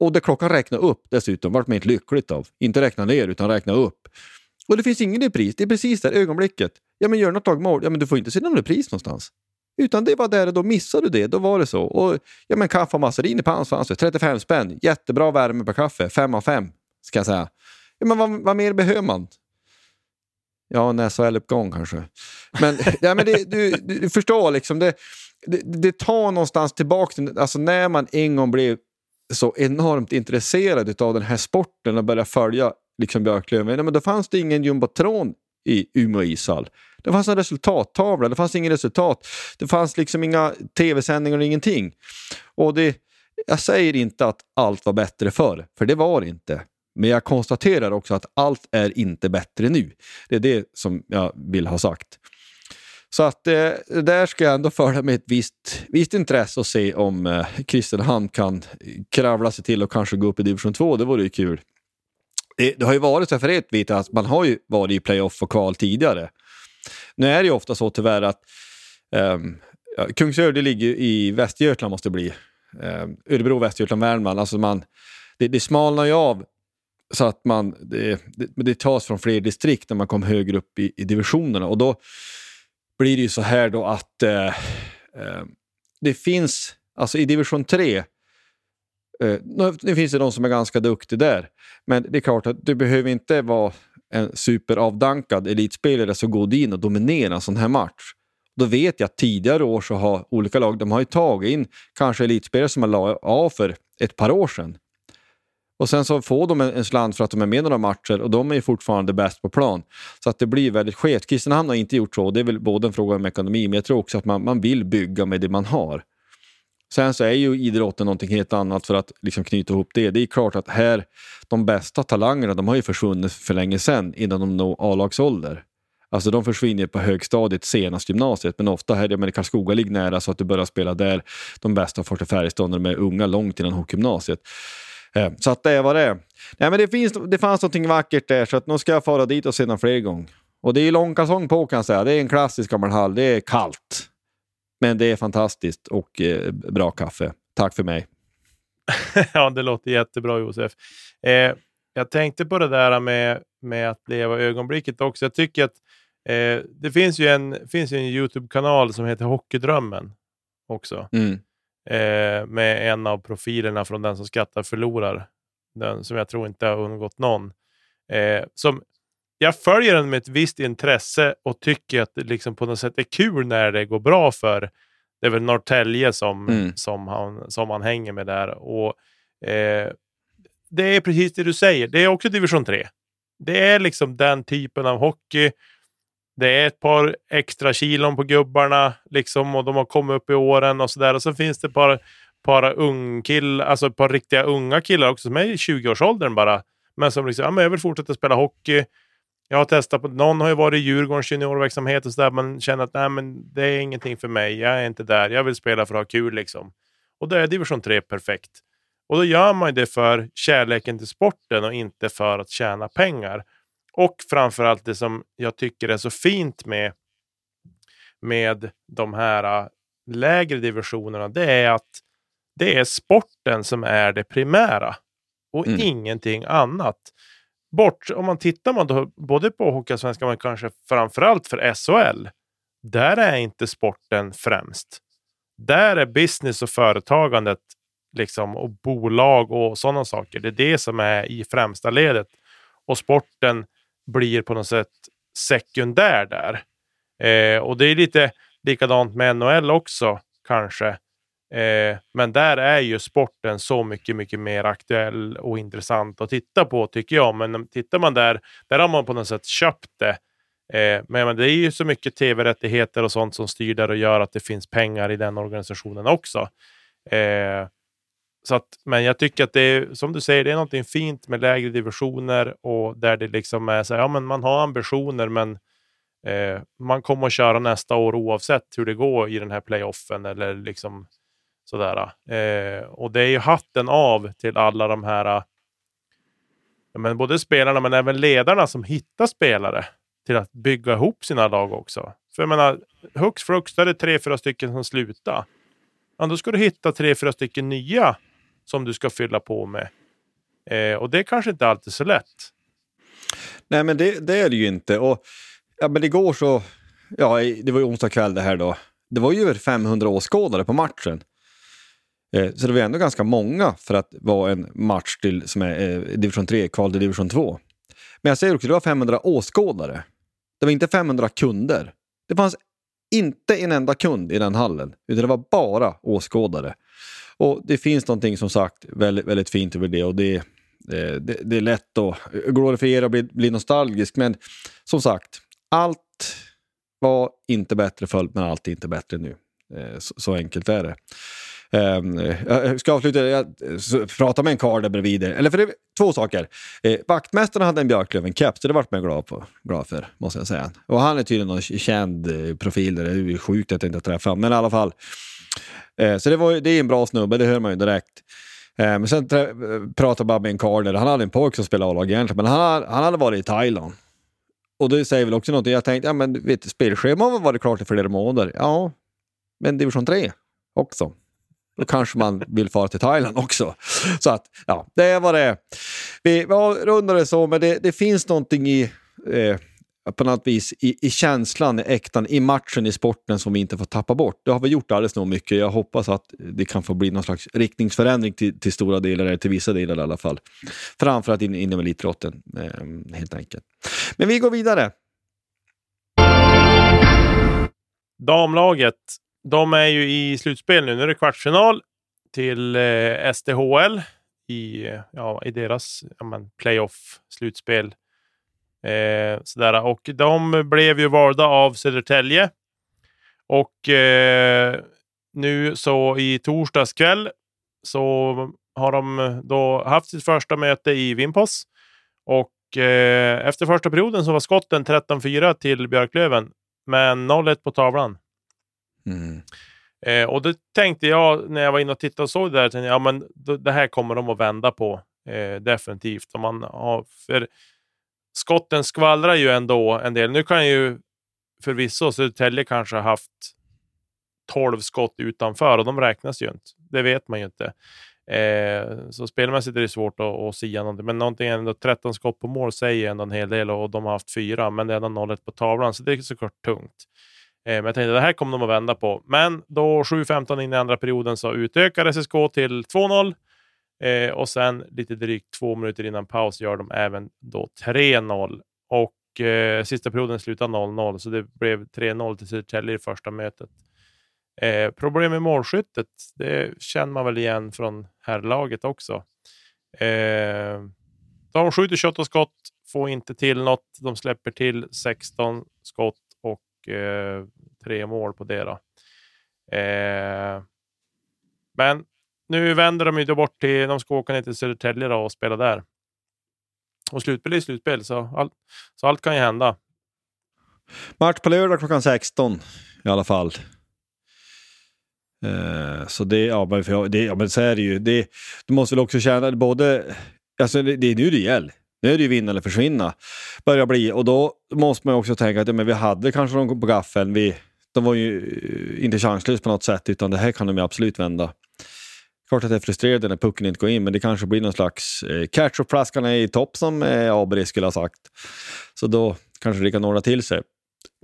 Och där klockan räknar upp dessutom. Vart man inte lyckligt av. Inte räkna ner utan räkna upp. Och det finns ingen repris. Det är precis där ögonblicket. Ja, men gör något lagmål. Ja, men du får inte se någon repris någonstans. Utan det var där, då missade du det. Då var det så. Och ja, men kaffe och masserin i pans fanns det. 35 spänn. Jättebra värme på kaffe. 5 av 5 ska jag säga. Ja, men vad mer behöver man? Ja, SSL-uppgång kanske. Men, ja, men du förstår liksom. Det tar någonstans tillbaka. Alltså, när man en gång blev så enormt intresserad av den här sporten och började följa liksom Björklöven. Men då fanns det ingen jumbotron i Umeå ishall. Det fanns en resultattavla. Det fanns ingen resultat. Det fanns liksom inga tv-sändningar och ingenting. Och jag säger inte att allt var bättre förr. För det var det inte. Men jag konstaterar också att allt är inte bättre nu. Det är det som jag vill ha sagt. Så att där ska jag ändå föra med ett visst intresse och se om Kristinehamn kan kravla sig till och kanske gå upp i division 2. Det vore ju kul. Det har ju varit så för ett att man har ju varit i playoff och kval tidigare. Nu är det ju ofta så tyvärr att Kungsör, det ligger i Västergötland, måste det bli. Örebro, Västergötland, Värmland. Alltså det smalnar ju av så att det tas från fler distrikt när man kommer högre upp i divisionerna. Och då blir det ju så här då att det finns, alltså i division 3, nu finns det de som är ganska duktiga där. Men det är klart att du behöver inte vara en superavdankad elitspelare som går in och dominerar en sån här match. Då vet jag att tidigare år så har olika lag, de har ju tagit in kanske elitspelare som man la av för ett par år sedan. Och sen så får de en slant för att de är med i några matcher och de är ju fortfarande bäst på plan. Så att det blir väldigt skevt. Kristinehamn har inte gjort så. Det är väl både en fråga om ekonomi, men jag tror också att man vill bygga med det man har. Sen så är ju idrotten någonting helt annat för att liksom knyta ihop det. Det är klart att här, de bästa talangerna, de har ju försvunnit för länge sedan innan de når A-lagsålder. Alltså de försvinner på högstadiet, senast gymnasiet. Men ofta här, jag menar, Karlskoga ligger nära så att du börjar spela där. De bästa får till färgståndare med unga långt innan hockey-gymnasiet. Så att det var det. Nej, men det fanns någonting vackert där, så att nu ska jag fara dit och se den fler gånger. Och det är ju lång kalsong på, kan jag säga. Det är en klassisk gammal hall. Det är kallt. Men det är fantastiskt och bra kaffe. Tack för mig. Ja, det låter jättebra, Josef. Jag tänkte på det där med att leva ögonblicket också. Jag tycker att det finns ju en YouTube-kanal som heter Hockeydrömmen också. Mm. Med en av profilerna från Den som skrattar förlorar. Den som jag tror inte har undgått någon. Som jag följer den med ett visst intresse och tycker att det liksom på något sätt är kul när det går bra för. Det är väl Norrtälje som han hänger med där. Och det är precis det du säger. Det är också division 3. Det är liksom den typen av hockey. Det är ett par extra kilon på gubbarna liksom, och de har kommit upp i åren och sådär. Och så finns det ett par riktiga unga killar också som är i 20-årsåldern bara. Men som liksom, jag vill fortsätta spela hockey. Jag har testat på, någon har ju varit i Djurgårdens juniorverksamhet och sådär. Man känner att nej, men det är ingenting för mig. Jag är inte där. Jag vill spela för att ha kul liksom. Och då är division 3 perfekt. Och då gör man det för kärleken till sporten och inte för att tjäna pengar. Och framförallt det som jag tycker är så fint med de här lägre divisionerna. Det är att det är sporten som är det primära. Och ingenting annat. Om man tittar man då, både på Hockeyallsvenskan men kanske framförallt för SHL. Där är inte sporten främst. Där är business och företagandet liksom, och bolag och sådana saker. Det är det som är i främsta ledet. Och sporten blir på något sätt sekundär där. Och det är lite likadant med NHL också kanske. Men där är ju sporten så mycket, mycket mer aktuell och intressant att titta på tycker jag. Men tittar man där har man på något sätt köpt det. Men det är ju så mycket tv-rättigheter och sånt som styr där och gör att det finns pengar i den organisationen också. Så att, men jag tycker att det är, som du säger, det är någonting fint med lägre divisioner och där det liksom är så här, ja men man har ambitioner men man kommer att köra nästa år oavsett hur det går i den här playoffen eller liksom sådär. Och det är ju hatten av till alla de här, men både spelarna men även ledarna som hittar spelare till att bygga ihop sina lag också. För jag menar, hux flux där är 3-4 stycken som slutar. Ja, då ska du hitta 3-4 stycken nya som du ska fylla på med. Och det är kanske inte alltid så lätt. Nej, men det är det ju inte. Och ja, men igår så, ja, det var ju onsdag kväll det här då. Det var ju över 500 åskådare på matchen. Så det var ändå ganska många för att vara en match till som är division 3, kval till division 2. Men jag säger också, det var 500 åskådare. Det var inte 500 kunder. Det fanns inte en enda kund i den hallen, utan det var bara åskådare. Och det finns någonting som sagt väldigt, väldigt fint över det, och det är lätt att glorifiera och bli nostalgisk, men som sagt, allt var inte bättre förr, men allt är inte bättre nu. Så enkelt är det. Jag ska avsluta, jag prata med en karl där bredvid. Eller för det är två saker. Vaktmästaren hade en Björklöven-kepp, så det vart man glad för, måste jag säga. Och han är tydligen någon känd profil där. Det är sjukt att jag inte träffar, men i alla fall. Så det är en bra snubbe, det hör man ju direkt. Men sen pratade bara med en karl där. Han hade en pojk som spelade A-lag egentligen, men han hade varit i Thailand. Och det säger väl också något. Jag tänkte, ja men vet du, spelscheman var det klart i flera månader. Ja, men division 3 också. Då kanske man vill fara till Thailand också. Så att, ja, det var det. Vi rundar det så, men det finns någonting i, på något vis, i känslan, i äktan, i matchen, i sporten som vi inte får tappa bort. Det har vi gjort alldeles nog mycket. Jag hoppas att det kan få bli någon slags riktningsförändring till stora delar, eller till vissa delar i alla fall. Framförallt inom elitidrotten, helt enkelt. Men vi går vidare. Damlaget. De är ju i slutspel nu. Nu är det kvartsfinal till SDHL i deras playoff-slutspel. Sådär. Och de blev ju valda av Södertälje. Och nu så i torsdagskväll så har de då haft sitt första möte i Vimpos. Och efter första perioden så var skotten 13-4 till Björklöven. Men 0-1 på tavlan. Mm. Och då tänkte jag när jag var inne och tittade och såg det där, tänkte jag, ja men det här kommer de att vända på definitivt. Om man har, för skotten skvallrar ju ändå en del. Nu kan ju förvisso Södertälje kanske ha haft 12 skott utanför, och de räknas ju inte. Det vet man ju inte. Så spelmässigt är det svårt att säga någonting. Men någonting ändå, 13 skott på mål säger ändå en hel del, och de har haft 4, men det är ändå 0-1 på tavlan, så det är såklart tungt. Men jag tänkte, det här kommer de att vända på. Men då 7-15 in i andra perioden så utökade SSK till 2-0. Och sen lite drygt 2 minuter innan paus gör de även då 3-0. Och och sista perioden slutade 0-0, så det blev 3-0 till Södertälje i första mötet. Problem med målskyttet, det känner man väl igen från herrlaget också. De skjuter 28 skott, får inte till något. De släpper till 16 skott och 3 mål på det då. Men nu vänder de ju då bort till, de ska åka ner till Södertälje då och spela där. Och slutspel är slutspel, så allt kan ju hända. Match på lördag klockan 16 i alla fall. Så det, ja, men för det, ja, men så är det ju. Det, du måste väl också känna både, alltså det är nu det gäller. Nu är det ju vinna eller försvinna. Börjar bli, och då måste man också tänka att ja, men vi hade kanske någon på gaffeln. De var ju inte chanslös på något sätt, utan det här kan de ju absolut vända. Klart att det är frustrerande när pucken inte går in, men det kanske blir någon slags catch-up-flaskarna i topp som Abri skulle ha sagt. Så då kanske det kan ordna till sig.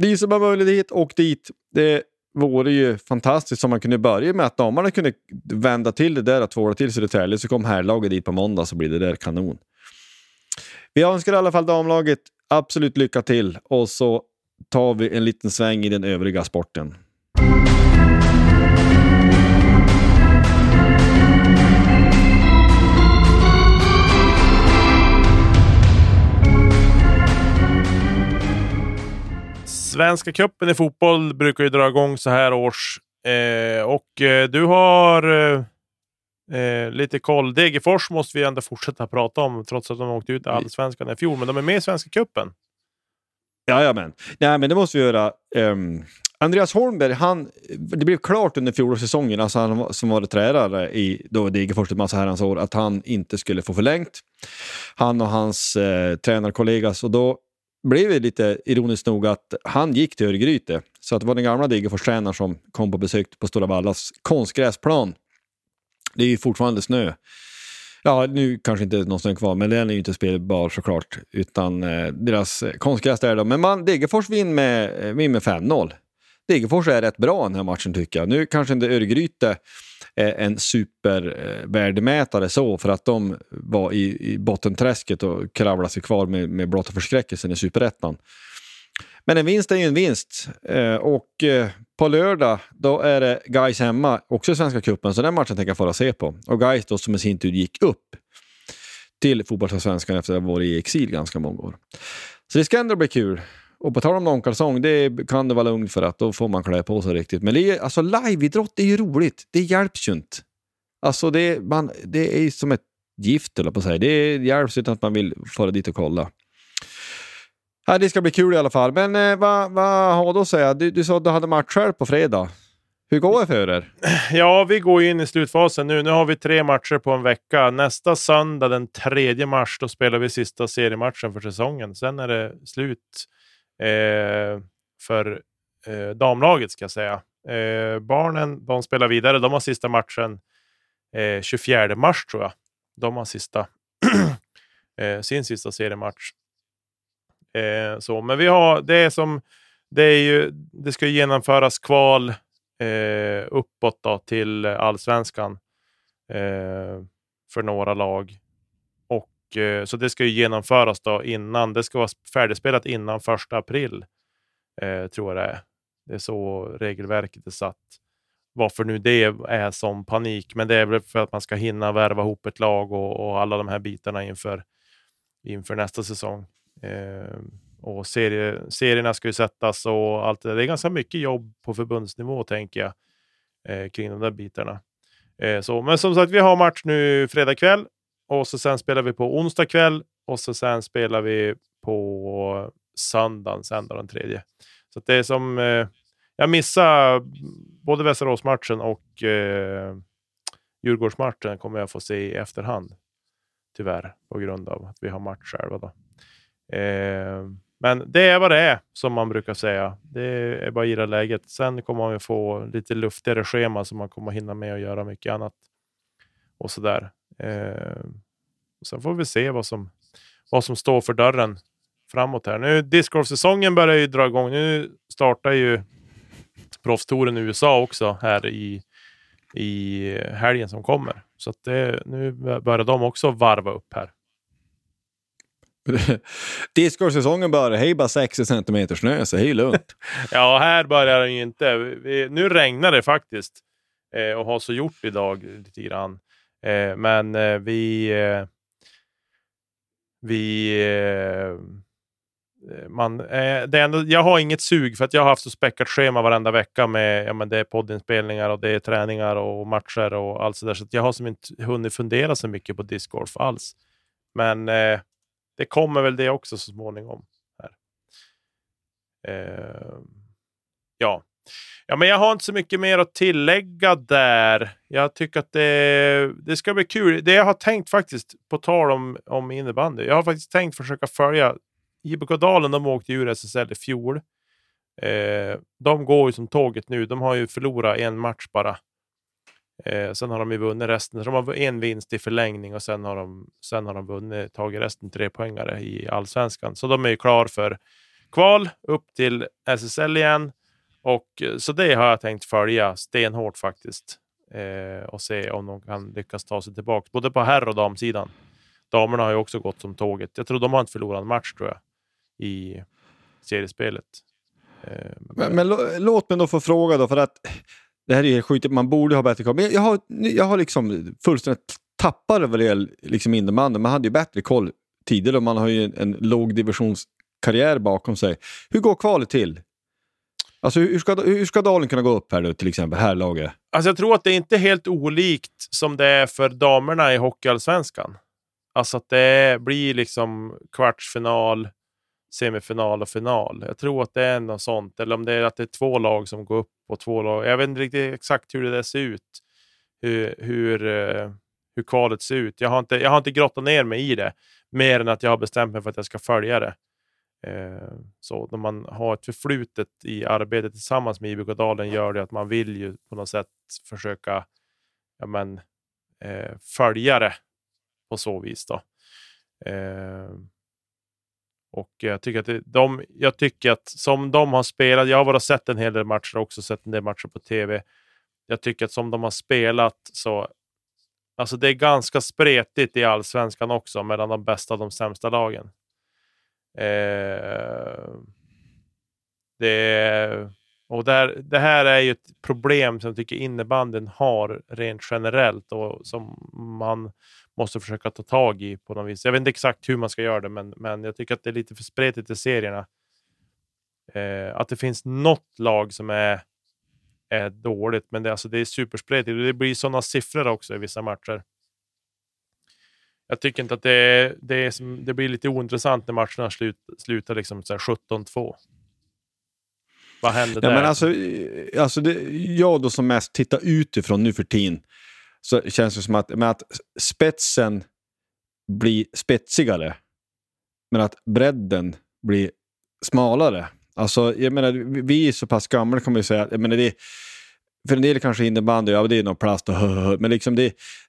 Ni som har möjlighet, och dit. Det vore ju fantastiskt om man kunde börja med att damerna kunde vända till det där, att tvåla till Södertälje, så kom herrlaget dit på måndag, så blir det där kanon. Vi önskar i alla fall damlaget absolut lycka till, och så tar vi en liten sväng i den övriga sporten. Svenska cupen i fotboll brukar ju dra igång så här års. Och du har lite koll. Deggefors måste vi ändå fortsätta prata om, trots att de åkte ut i allsvenskan i fjol. Men de är med i svenska cupen. Jajamän. Nej, men det måste vi göra. Andreas Holmberg, det blev klart under fjolårssäsongen, alltså han som var tränare i Degerfors ett massa herrans år, att han inte skulle få förlängt. Han och hans tränarkollega, så då blev det lite ironiskt nog att han gick till Örgryte. Så att det var den gamla Degerfors-tränaren som kom på besök på Stora Vallas konstgräsplan. Det är ju fortfarande snö. Ja, nu kanske inte någon snö kvar, men den är ju inte spelbar såklart, utan deras konstgräs där då. Men Degerfors vinner med 5-0. Degerfors är rätt bra den här matchen tycker jag. Nu kanske inte Örgryte är en supervärdemätare så, för att de var i bottenträsket och kravlade sig kvar med blotta förskräckelsen i superettan. Men en vinst är ju en vinst, och på lördag då är det Gajs hemma, också i svenska cupen, så den matchen tänker jag få se på. Och Gajs då, som i sin tur gick upp till fotbollsallsvenskan efter att ha varit i exil ganska många år. Så det ska ändå bli kul. Och på tal om långkalsång, det kan det vara lugnt, för att då får man klä på sig riktigt. Men det är, alltså, liveidrott är ju roligt, det hjälps ju inte. Alltså det är som ett gift eller på sig. Det hjälps utan att man vill föra dit och kolla. Ja, det ska bli kul i alla fall. Men vad har du att säga? Du sa att du hade match själv på fredag. Hur går det för er? Ja, vi går in i slutfasen nu. Nu har vi 3 matcher på en vecka. Nästa söndag, den 3 mars, då spelar vi sista seriematchen för säsongen. Sen är det slut för damlaget ska jag säga. Barnen, de spelar vidare. De har sista matchen 24 mars tror jag. De har sin sista seriematch. Så, men vi har det ska genomföras kval uppåt då, till allsvenskan för några lag, och så det ska ju genomföras då innan, det ska vara färdigspelat innan 1 april tror jag det är så regelverket är satt. Varför nu det är som panik, men det är väl för att man ska hinna värva ihop ett lag och alla de här bitarna inför nästa säsong. Och serierna ska ju sättas och allt det är ganska mycket jobb på förbundsnivå tänker jag kring de där bitarna, så. Men som sagt, vi har match nu fredag kväll, och så sen spelar vi på onsdag kväll, och så sen spelar vi på söndag den 3. Så att det är som jag missar både Västeråsmatchen och Djurgårdsmatchen kommer jag få se i efterhand, tyvärr, på grund av att vi har match själva då. Men det är vad det är, som man brukar säga. Det är bara gilla läget. Sen kommer man ju få lite luftigare schema, så man kommer hinna med att göra mycket annat och sådär. Sen får vi se vad som står för dörren framåt här. Nu discgolfsäsongen börjar ju dra igång. Nu startar ju proffstouren i USA också här i helgen som kommer. Så att nu börjar de också varva upp här. Discgårdssäsongen börjar, hej bara 60 cm snö, så hej lugnt. Ja, här börjar det ju inte. Nu regnar det faktiskt. Och har så gjort idag lite grann. Men det är ändå, jag har inget sug för att jag har haft så späckat schema varenda vecka med, ja, men det är poddinspelningar och det är träningar och matcher och allt så där, så att jag har som inte hunnit fundera så mycket på discgolf alls. Men det kommer väl det också så småningom här. Ja, men jag har inte så mycket mer att tillägga där. Jag tycker att det ska bli kul. Det jag har tänkt faktiskt, på tal om innebandy. Jag har faktiskt tänkt försöka följa Gibekodalen. De åkte ur SSL i fjol. De går ju som tåget nu. De har ju förlorat en match bara. Sen har de ju vunnit resten. De har en vinst i förlängning och sen har de vunnit, tagit resten 3-poängare i Allsvenskan. Så de är ju klar för kval upp till SSL igen. Och så det har jag tänkt följa stenhårt faktiskt. Och se om de kan lyckas ta sig tillbaka. Både på herr- och damsidan. Damerna har ju också gått som tåget. Jag tror de har inte förlorat en match tror jag. I seriespelet. Men låt mig då få fråga då. För att det här är ju skjutet. Man borde ha bättre koll. Men jag har liksom fullständigt tappat över liksom innebandy. Man hade ju bättre koll tidigare. Och man har ju en låg divisionskarriär bakom sig. Hur går kvalet till? Alltså hur ska Dalen kunna gå upp här då, till exempel här laget? Alltså jag tror att det är inte helt olikt som det är för damerna i hockeyallsvenskan. Alltså att det blir liksom kvartsfinal, semifinal och final. Jag tror att det är något sånt, eller om det är att det är två lag som går upp och två lag. Jag vet inte riktigt exakt hur det där ser ut. Hur kvalet ser ut. Jag har inte grottat ner mig i det mer än att jag har bestämt mig för att jag ska följa det. Så när man har ett förflutet i arbetet tillsammans med Gibekodalen gör det att man vill ju på något sätt försöka följa det på så vis då. Och jag tycker att som de har spelat, jag har bara sett en hel del matcher också, sett en del matcher på tv. Jag tycker att som de har spelat så, alltså det är ganska spretigt i allsvenskan också mellan de bästa och de sämsta lagen. Det här är ju ett problem som jag tycker innebanden har rent generellt och som man måste försöka ta tag i på något vis. Jag vet inte exakt hur man ska göra det, men jag tycker att det är lite för spretigt i serierna. Att det finns något lag som är dåligt, men det är superspretigt och det blir sådana siffror också i vissa matcher. Jag tycker inte att det blir lite ointressant när matcherna slutar liksom 17-2. Vad händer där? Ja, men alltså jag då som mest tittar utifrån nu för tiden så känns det som att spetsen blir spetsigare men att bredden blir smalare. Alltså jag menar, vi är så pass gamla kan man ju säga, jag menar det för en del kanske innebandy, ja det är någon plast och, men liksom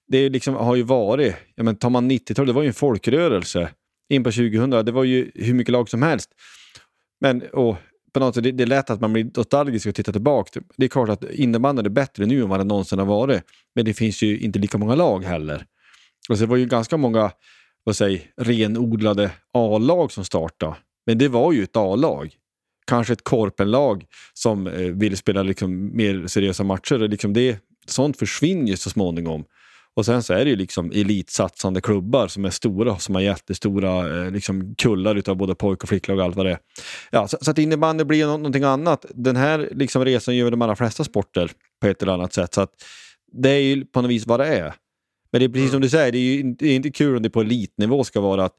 det liksom har ju varit, ja men tar man 90-talet, det var ju en folkrörelse in på 2000, det var ju hur mycket lag som helst, men och på något sätt, det är lätt att man blir nostalgisk och tittar tillbaka, det är klart att innebandy är bättre nu än vad det någonsin har varit, men det finns ju inte lika många lag heller, och så det var ju ganska många renodlade A-lag som startade, men det var ju ett A-lag, kanske ett korpenlag som vill spela liksom mer seriösa matcher och liksom det, sånt försvinner ju så småningom. Och sen så är det ju liksom elitsatsande klubbar som är stora, som har jättestora liksom kullar utav både pojk- och flicklag och allt vad det är. Ja, så att innebandy blir någonting annat. Den här liksom resan gör de allra flesta sporter på ett eller annat sätt. Så att det är ju på något vis vad det är. Men det är precis som du säger, det är inte kul om det på elitnivå ska vara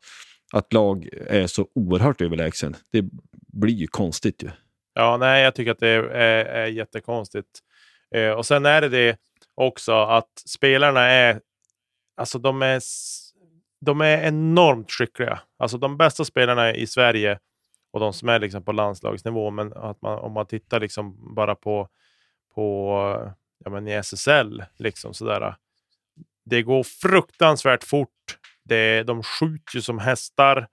att lag är så oerhört överlägsen. Det blir ju konstigt ju. Ja, nej, jag tycker att det är jättekonstigt. Och sen är det också att spelarna är, alltså de är enormt skickliga. Alltså de bästa spelarna i Sverige och de som är liksom på landslagsnivå, men att man, om man tittar liksom bara på i SSL liksom sådär, det går fruktansvärt fort. De skjuter ju som hästar.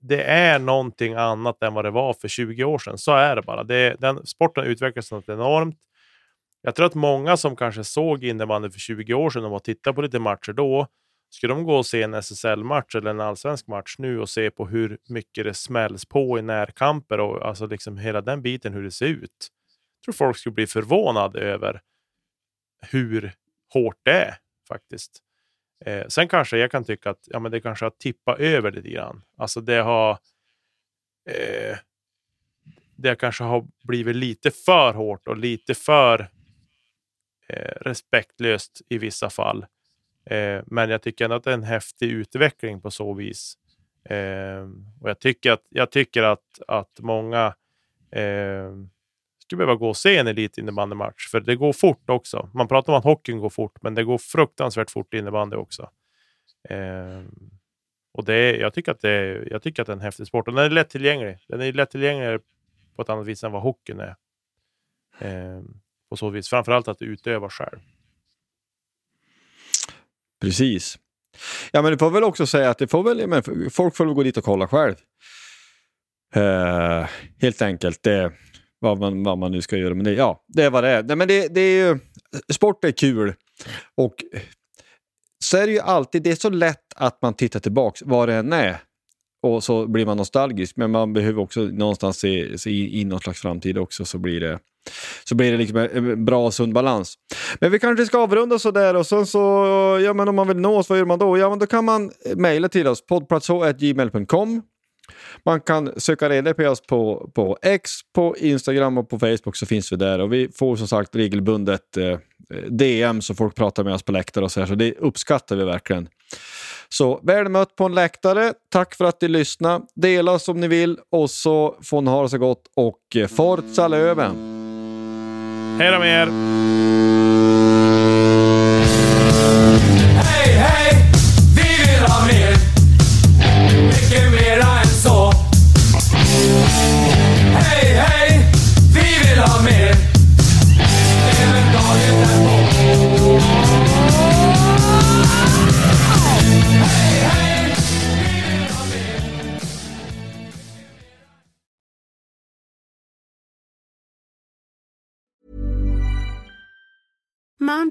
Det är någonting annat än vad det var för 20 år sedan. Så är det bara. Den sporten utvecklas något enormt. Jag tror att många som kanske såg innebandy för 20 år sedan och tittade på lite matcher då, Ska de gå och se en SSL-match eller en allsvensk match nu och se på hur mycket det smälls på i närkamper och alltså liksom hela den biten, hur det ser ut? Jag tror folk skulle bli förvånade över hur hårt det är faktiskt. Sen kanske jag kan tycka att ja, men det kanske har tippat över lite grann. Alltså det kanske har blivit lite för hårt och lite för respektlöst i vissa fall. Men jag tycker ändå att det är en häftig utveckling på så vis. Och jag tycker att många skulle behöva gå och se en elitinnebandymatch. För det går fort också. Man pratar om att hockeyn går fort, men det går fruktansvärt fort i innebandy också. Och jag tycker att det är en häftig sport. Och den är lättillgänglig. Den är lättillgänglig på ett annat vis än vad hockeyn är. På så vis. Framförallt att utöva själv. Precis. Ja, men det får väl också säga att det får väl, men folk får väl gå dit och kolla själv. Helt enkelt. Det, vad man nu ska göra. Men det, ja, det är vad det är. Nej, men det är ju, sport är kul. Och så är det ju alltid, det är så lätt att man tittar tillbaks vad det än är. Och så blir man nostalgisk. Men man behöver också någonstans se in någon slags framtid också. Så blir det liksom en bra och sund balans. Men vi kanske ska avrunda så där. Och sen så, ja men om man vill nå oss, vad gör man då? Ja men då kan man mejla till oss. poddplatso@gmail.com. Man kan söka reda på oss på X, på Instagram och på Facebook, så finns vi där. Och vi får som sagt regelbundet DM, så folk pratar med oss på läktare och så här. Så det uppskattar vi verkligen. Så väl mött på en läktare. Tack för att ni lyssnade. Dela oss om ni vill. Och så får ni ha det så gott. Och Forza Löven. Hej då med er! Mom